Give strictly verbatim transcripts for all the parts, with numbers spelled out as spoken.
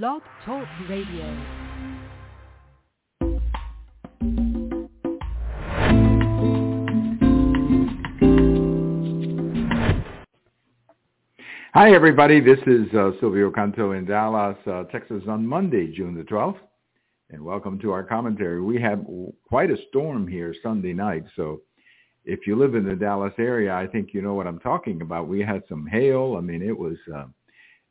Blog Talk Radio. Hi, everybody. This is uh, Silvio Canto in Dallas, uh, Texas on Monday, June the twelfth. And welcome to our commentary. We had quite a storm here Sunday night. So if you live in the Dallas area, I think you know what I'm talking about. We had some hail. I mean, it was uh,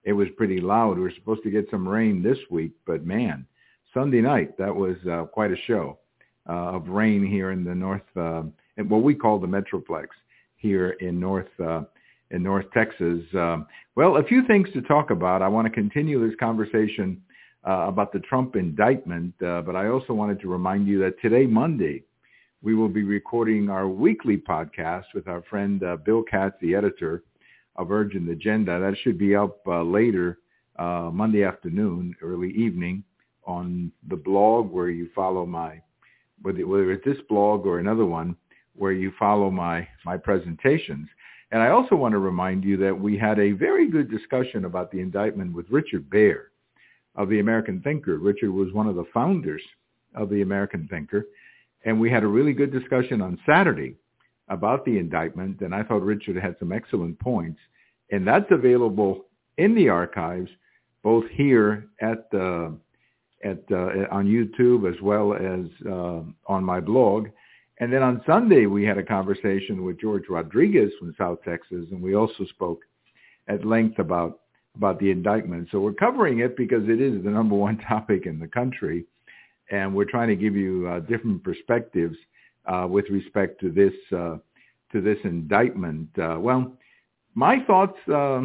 it was pretty loud. We were supposed to get some rain this week. But, man, Sunday night, that was uh, quite a show uh, of rain here in the north, uh, in what we call the Metroplex here in north uh in North Texas. Um, well, a few things to talk about. I want to continue this conversation uh, about the Trump indictment, uh, but I also wanted to remind you that today, Monday, we will be recording our weekly podcast with our friend uh, Bill Katz, the editor of A Virgin Agenda. That should be up uh, later, uh, Monday afternoon, early evening, on the blog where you follow my, whether, whether it's this blog or another one, where you follow my, my presentations. And I also want to remind you that we had a very good discussion about the indictment with Richard Baer of the American Thinker. Richard was one of the founders of the American Thinker. And we had a really good discussion on Saturday about the indictment. And I thought Richard had some excellent points. And that's available in the archives, both here at the, at the, on YouTube as well as uh, on my blog. And then on Sunday, we had a conversation with George Rodriguez from South Texas, and we also spoke at length about, about the indictment. So we're covering it because it is the number one topic in the country, and we're trying to give you uh, different perspectives uh, with respect to this uh, to this indictment. Uh, well, my thoughts, uh,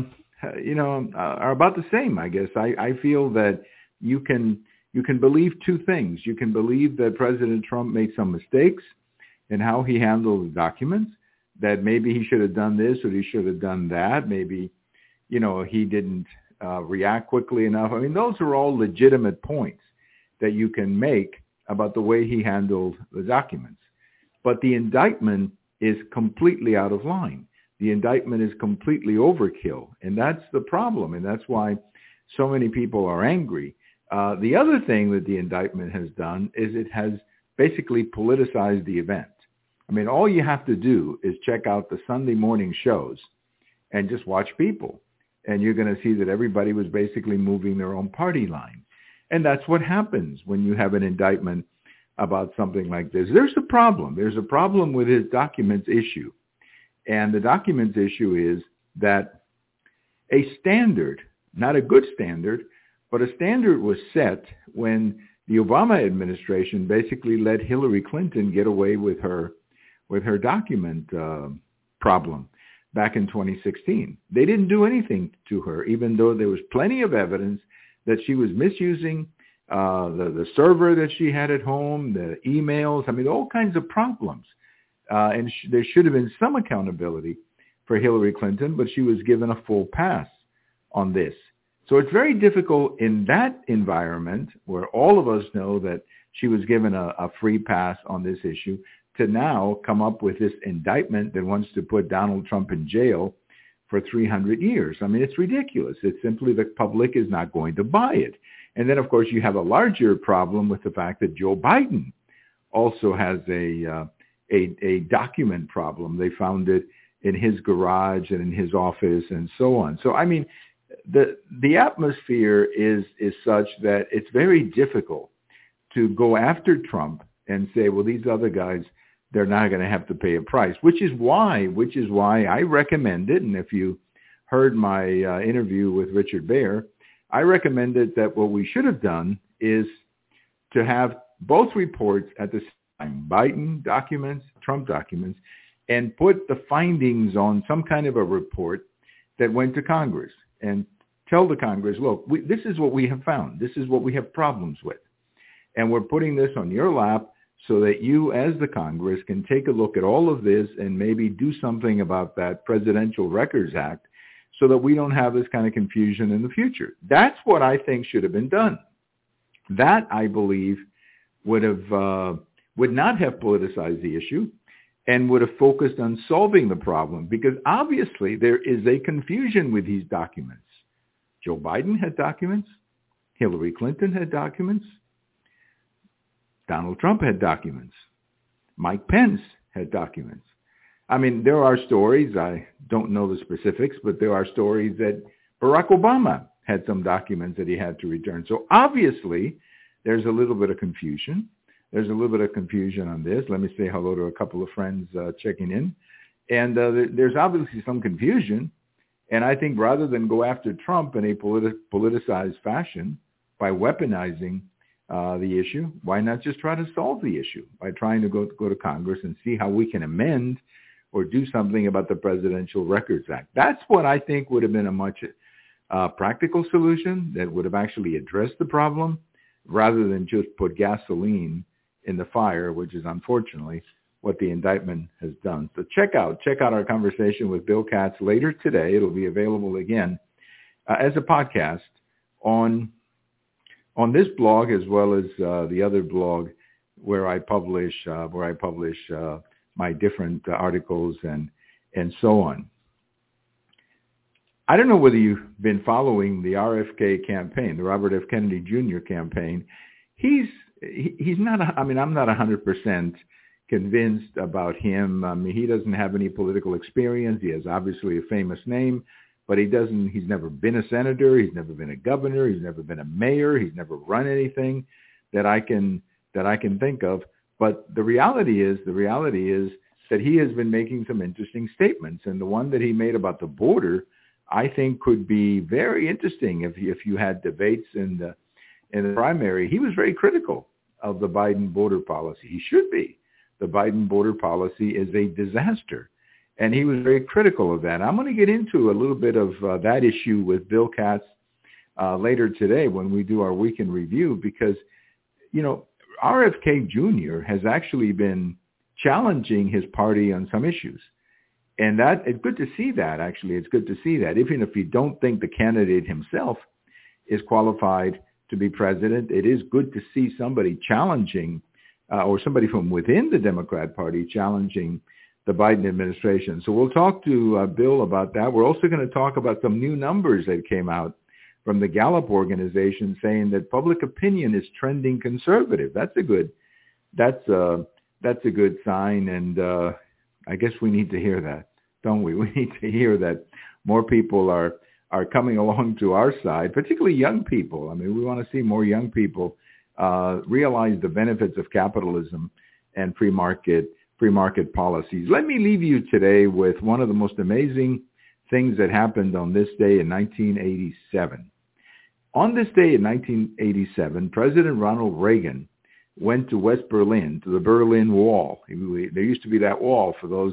you know, are about the same, I guess. I, I feel that you can you can believe two things. You can believe that President Trump made some mistakes and how he handled the documents, that maybe he should have done this or he should have done that. Maybe, you know, he didn't uh, react quickly enough. I mean, those are all legitimate points that you can make about the way he handled the documents. But the indictment is completely out of line. The indictment is completely overkill. And that's the problem. And that's why so many people are angry. Uh, the other thing that the indictment has done is it has basically politicized the event. I mean, all you have to do is check out the Sunday morning shows and just watch people. And you're going to see that everybody was basically moving their own party line. And that's what happens when you have an indictment about something like this. There's a problem. There's a problem with his documents issue. And the documents issue is that a standard, not a good standard, but a standard was set when the Obama administration basically let Hillary Clinton get away with her with her document uh, problem back in twenty sixteen. They didn't do anything to her, even though there was plenty of evidence that she was misusing uh, the, the server that she had at home, the emails, I mean, all kinds of problems. Uh, and sh- there should have been some accountability for Hillary Clinton, but she was given a full pass on this. So it's very difficult in that environment where all of us know that she was given a, a free pass on this issue to now come up with this indictment that wants to put Donald Trump in jail for three hundred years. I mean, it's ridiculous. It's simply the public is not going to buy it. And then, of course, you have a larger problem with the fact that Joe Biden also has a, uh, a, a document problem. They found it in his garage and in his office and so on. So, I mean, The the atmosphere is is such that it's very difficult to go after Trump and say, well, these other guys, they're not going to have to pay a price, which is why which is why I recommend it. And if you heard my uh, interview with Richard Baer, I recommended that what we should have done is to have both reports at the same time, Biden documents, Trump documents, and put the findings on some kind of a report that went to Congress and tell the Congress, look, we, this is what we have found. This is what we have problems with. And we're putting this on your lap so that you, as the Congress, can take a look at all of this and maybe do something about that Presidential Records Act so that we don't have this kind of confusion in the future. That's what I think should have been done. That, I believe, would have uh, would not have politicized the issue and would have focused on solving the problem, because obviously there is a confusion with these documents. Joe Biden had documents. Hillary Clinton had documents. Donald Trump had documents. Mike Pence had documents. I mean, there are stories, I don't know the specifics, but there are stories that Barack Obama had some documents that he had to return. So obviously, there's a little bit of confusion. There's a little bit of confusion on this. Let me say hello to a couple of friends uh, checking in. And uh, there's obviously some confusion. And I think rather than go after Trump in a politi- politicized fashion by weaponizing uh, the issue, why not just try to solve the issue by trying to go, go to Congress and see how we can amend or do something about the Presidential Records Act. That's what I think would have been a much uh, practical solution that would have actually addressed the problem rather than just put gasoline in the fire, which is unfortunately what the indictment has done. So check out, check out our conversation with Bill Katz later today. It'll be available again uh, as a podcast on, on this blog as well as uh, the other blog where I publish, uh, where I publish, uh, my different articles and and so on. I don't know whether you've been following the R F K campaign, the Robert F. Kennedy Junior campaign. He's he's not. I mean, I'm not one hundred percent convinced about him. I mean, he doesn't have any political experience. He has obviously a famous name, but he doesn't. He's never been a senator. He's never been a governor. He's never been a mayor. He's never run anything that I can that I can think of. But the reality is, the reality is that he has been making some interesting statements. And the one that he made about the border, I think could be very interesting if you, if you had debates in the, in the primary. He was very critical of the Biden border policy. He should be. The Biden border policy is a disaster. And he was very critical of that. I'm going to get into a little bit of uh, that issue with Bill Katz uh, later today when we do our weekend review because, you know, R F K Junior has actually been challenging his party on some issues. And that it's good to see that, actually. It's good to see that. Even if you don't think the candidate himself is qualified to be president, it is good to see somebody challenging uh, or somebody from within the Democrat Party challenging the Biden administration. So we'll talk to uh, Bill about that. We're also going to talk about some new numbers that came out from the Gallup organization saying that public opinion is trending conservative. That's a good, that's a, that's a good sign. And uh, I guess we need to hear that, don't we? We need to hear that more people are, are coming along to our side, particularly young people. I mean, we want to see more young people uh, realize the benefits of capitalism and free market, free market policies. Let me leave you today with one of the most amazing things that happened on this day in nineteen eighty-seven. On this day in nineteen eighty-seven, President Ronald Reagan went to West Berlin, to the Berlin Wall. There used to be that wall, for those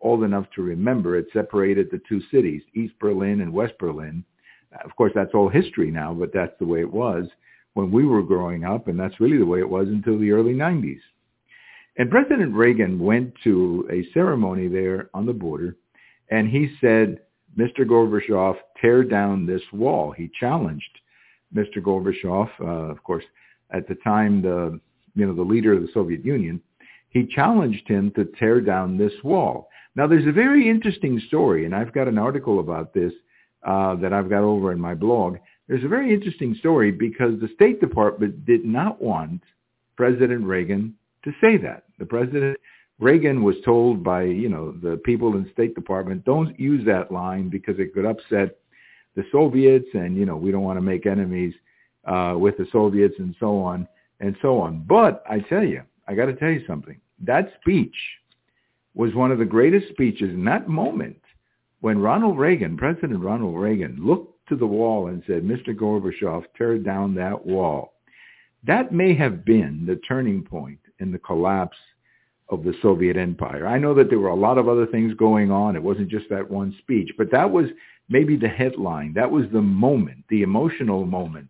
old enough to remember, it separated the two cities, East Berlin and West Berlin. Of course, that's all history now, but that's the way it was when we were growing up, and that's really the way it was until the early nineties. And President Reagan went to a ceremony there on the border, and he said, "Mister Gorbachev, tear down this wall." He challenged Mister Gorbachev, uh, of course, at the time, the you know the leader of the Soviet Union. He challenged him to tear down this wall. Now, there's a very interesting story, and I've got an article about this uh, that I've got over in my blog. There's a very interesting story because the State Department did not want President Reagan to say that. The President Reagan was told by, you know, the people in the State Department, don't use that line because it could upset the Soviets and, you know, we don't want to make enemies uh, with the Soviets and so on and so on. But I tell you, I got to tell you something. That speech was one of the greatest speeches in that moment when Ronald Reagan, President Ronald Reagan, looked to the wall and said, "Mister Gorbachev, tear down that wall." That may have been the turning point in the collapse of the Soviet Empire. I know that there were a lot of other things going on. It wasn't just that one speech, but that was maybe the headline. That was the moment, the emotional moment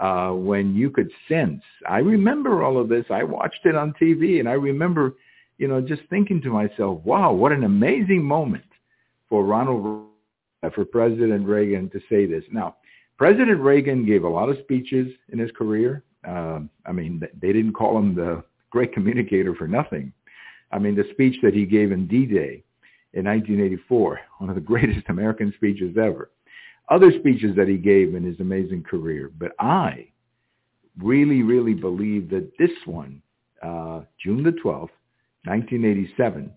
uh, when you could sense. I remember all of this. I watched it on T V, and I remember, you know, just thinking to myself, "Wow, what an amazing moment for Ronald, for President Reagan to say this." Now, President Reagan gave a lot of speeches in his career. Uh, I mean, they didn't call him the great communicator for nothing. I mean, the speech that he gave in D-Day in nineteen eighty-four, one of the greatest American speeches ever. other speeches that he gave in his amazing career. But I really, really believe that this one, uh, June the twelfth, nineteen eighty-seven,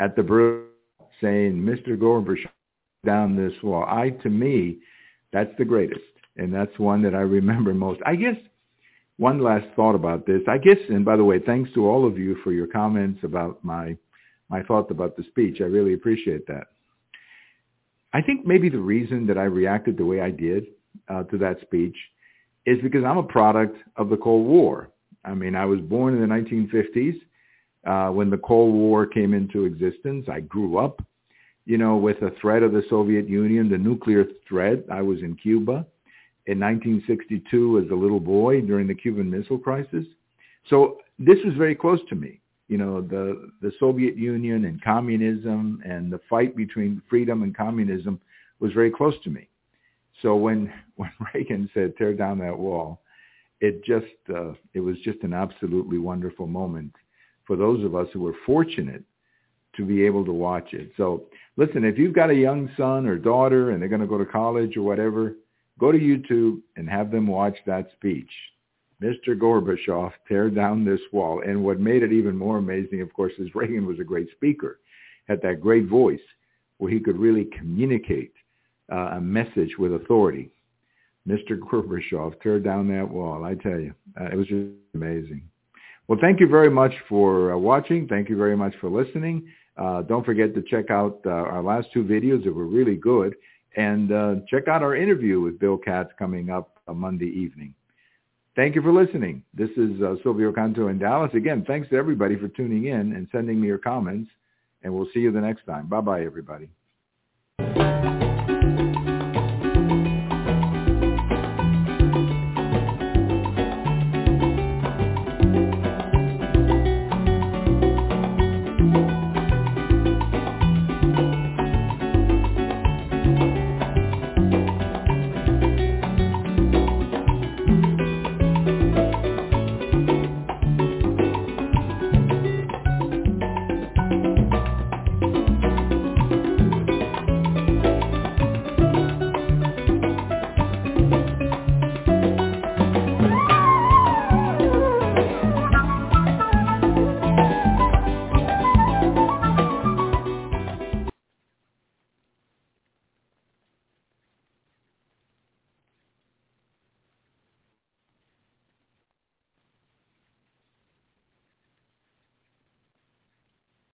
at the Berlin Wall, saying, Mister Gorbachev, down this wall. I, to me, that's the greatest. And that's one that I remember most. I guess one last thought about this. I guess, and by the way, thanks to all of you for your comments about my my thoughts about the speech. I really appreciate that. I think maybe the reason that I reacted the way I did uh, to that speech is because I'm a product of the Cold War. I mean, I was born in the nineteen fifties uh, when the Cold War came into existence. I grew up, you know, with the threat of the Soviet Union, the nuclear threat. I was in Cuba in nineteen sixty-two as a little boy during the Cuban Missile Crisis. So this was very close to me, you know, the, the Soviet Union and communism and the fight between freedom and communism was very close to me. So when, when Reagan said, tear down that wall, it just, uh, it was just an absolutely wonderful moment for those of us who were fortunate to be able to watch it. So listen, if you've got a young son or daughter and they're going to go to college or whatever, go to YouTube and have them watch that speech. Mister Gorbachev, tear down this wall. And what made it even more amazing, of course, is Reagan was a great speaker, had that great voice where he could really communicate uh, a message with authority. Mister Gorbachev, tear down that wall. I tell you, uh, it was just amazing. Well, thank you very much for uh, watching. Thank you very much for listening. Uh, don't forget to check out uh, our last two videos that were really good. And uh, check out our interview with Bill Katz coming up on Monday evening. Thank you for listening. This is uh, Silvio Canto in Dallas. Again, thanks to everybody for tuning in and sending me your comments. And we'll see you the next time. Bye-bye, everybody.